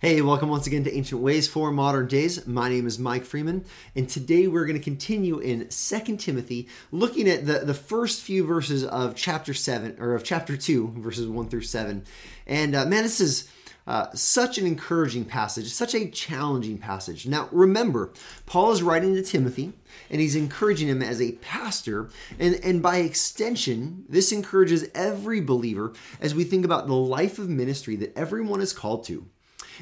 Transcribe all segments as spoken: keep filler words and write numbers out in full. Hey, welcome once again to Ancient Ways for Modern Days. My name is Mike Freeman, and today we're going to continue in Second Timothy, looking at the, the first few verses of chapter seven, or of chapter two, verses one through seven. And uh, man, this is uh, such an encouraging passage, such a challenging passage. Now, remember, Paul is writing to Timothy, and he's encouraging him as a pastor, and, and by extension, this encourages every believer as we think about the life of ministry that everyone is called to.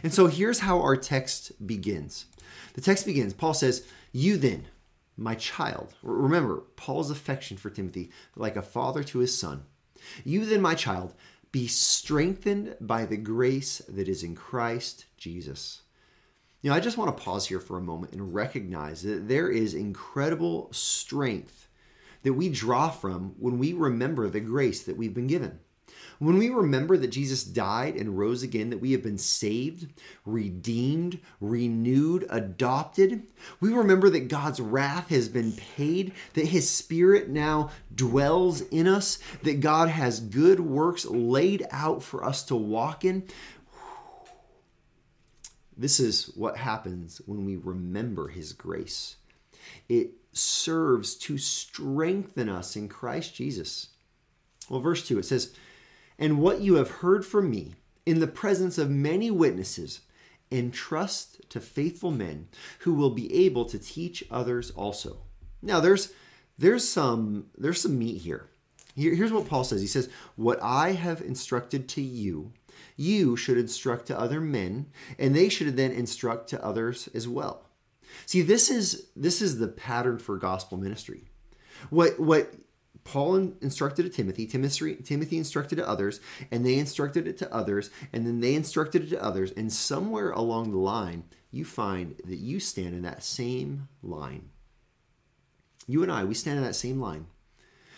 And so here's how our text begins. The text begins, Paul says, "You then, my child." Remember, Paul's affection for Timothy, like a father to his son. "You then, my child, be strengthened by the grace that is in Christ Jesus." You know, I just want to pause here for a moment and recognize that there is incredible strength that we draw from when we remember the grace that we've been given. When we remember that Jesus died and rose again, that we have been saved, redeemed, renewed, adopted, we remember that God's wrath has been paid, that His Spirit now dwells in us, that God has good works laid out for us to walk in. This is what happens when we remember His grace. It serves to strengthen us in Christ Jesus. Well, verse two, it says, "And what you have heard from me in the presence of many witnesses, entrust to faithful men who will be able to teach others also." Now, there's there's some there's some meat here. here. Here's what Paul says. He says, "What I have instructed to you, you should instruct to other men, and they should then instruct to others as well." See, this is this is the pattern for gospel ministry. What what Paul instructed to Timothy, Timothy, Timothy instructed to others, and they instructed it to others, and then they instructed it to others, and somewhere along the line, you find that you stand in that same line. You and I, we stand in that same line.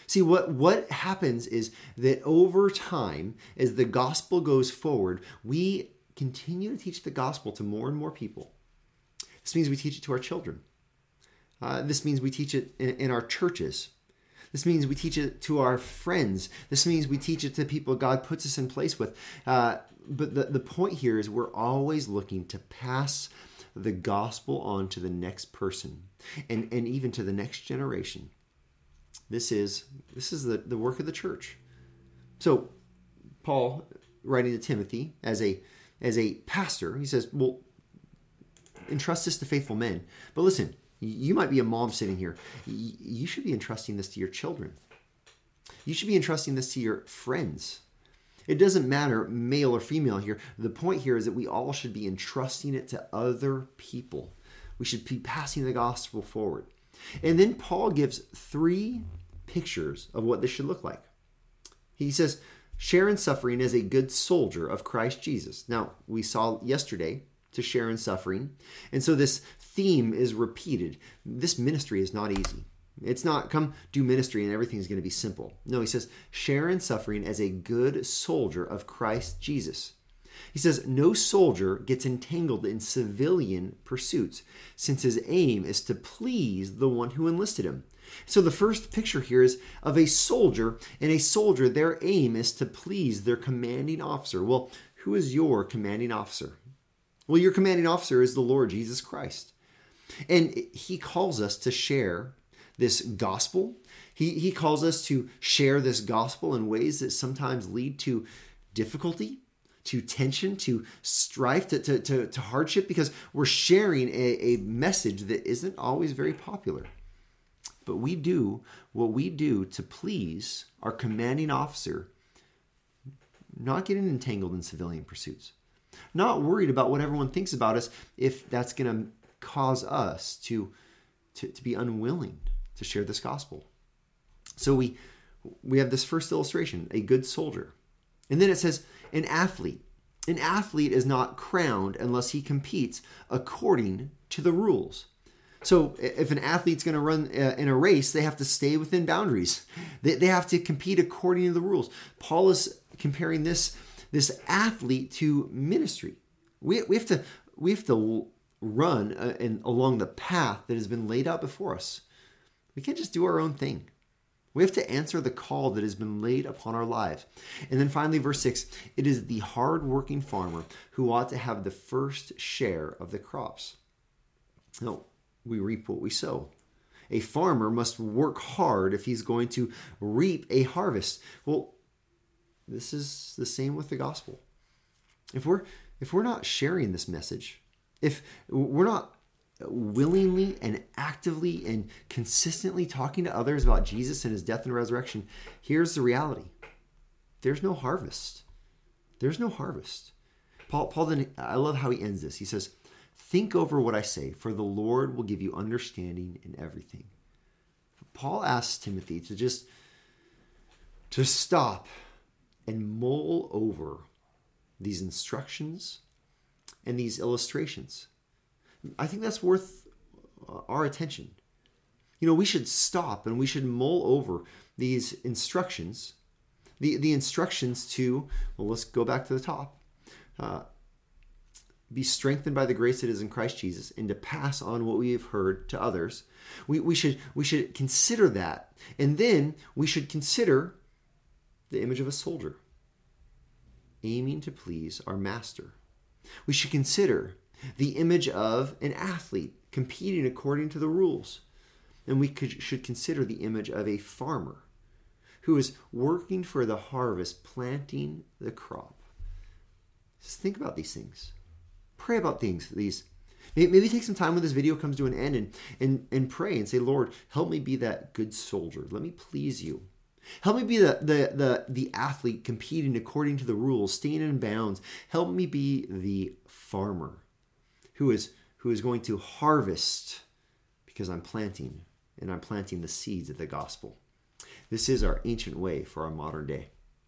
See, what, what happens is that over time, as the gospel goes forward, we continue to teach the gospel to more and more people. This means we teach it to our children. Uh, this means we teach it in, in our churches. This means we teach it to our friends. This means we teach it to people God puts us in place with. Uh, but the, the point here is we're always looking to pass the gospel on to the next person and, and even to the next generation. This is this is the, the work of the church. So Paul, writing to Timothy as a as a pastor, he says, well, entrust this to faithful men. But listen, you might be a mom sitting here. You should be entrusting this to your children. You should be entrusting this to your friends. It doesn't matter male or female here. The point here is that we all should be entrusting it to other people. We should be passing the gospel forward. And then Paul gives three pictures of what this should look like. He says, share in suffering as a good soldier of Christ Jesus. Now, we saw yesterday to share in suffering. And so this theme is repeated. This ministry is not easy. It's not come do ministry and everything's going to be simple. No, he says, share in suffering as a good soldier of Christ Jesus. He says, no soldier gets entangled in civilian pursuits since his aim is to please the one who enlisted him. So the first picture here is of a soldier, and a soldier, their aim is to please their commanding officer. Well, who is your commanding officer? Well, your commanding officer is the Lord Jesus Christ. And He calls us to share this gospel. He, he calls us to share this gospel in ways that sometimes lead to difficulty, to tension, to strife, to, to, to, to hardship, because we're sharing a, a message that isn't always very popular. But we do what we do to please our commanding officer, not getting entangled in civilian pursuits. Not worried about what everyone thinks about us if that's going to cause us to, to to be unwilling to share this gospel. So we we have this first illustration, a good soldier. And then it says an athlete. An athlete is not crowned unless he competes according to the rules. So if an athlete's going to run in a race, they have to stay within boundaries. They, they have to compete according to the rules. Paul is comparing this This athlete to ministry. We, we have to we have to run uh, and along the path that has been laid out before us. We can't just do our own thing. We have to answer the call that has been laid upon our lives. And then finally, verse six, it is the hard-working farmer who ought to have the first share of the crops. No, we reap what we sow. A farmer must work hard if he's going to reap a harvest. Well, this is the same with the gospel. If we're if we're not sharing this message, if we're not willingly and actively and consistently talking to others about Jesus and his death and resurrection, here's the reality. There's no harvest. There's no harvest. Paul, Paul then, I love how he ends this. He says, think over what I say, for the Lord will give you understanding in everything. Paul asks Timothy to just to stop and mull over these instructions and these illustrations. I think that's worth our attention. You know, we should stop and we should mull over these instructions, the, the instructions to, well, let's go back to the top, uh, be strengthened by the grace that is in Christ Jesus, and to pass on what we have heard to others. We, we should, we should consider that. And then we should consider the image of a soldier aiming to please our master. We should consider the image of an athlete competing according to the rules. And we could, should consider the image of a farmer who is working for the harvest, planting the crop. Just think about these things. Pray about things. These. Maybe take some time when this video comes to an end and, and, and pray and say, Lord, help me be that good soldier. Let me please you. Help me be the, the, the, the athlete competing according to the rules, staying in bounds. Help me be the farmer who is who is going to harvest because I'm planting, and I'm planting the seeds of the gospel. This is our ancient way for our modern day.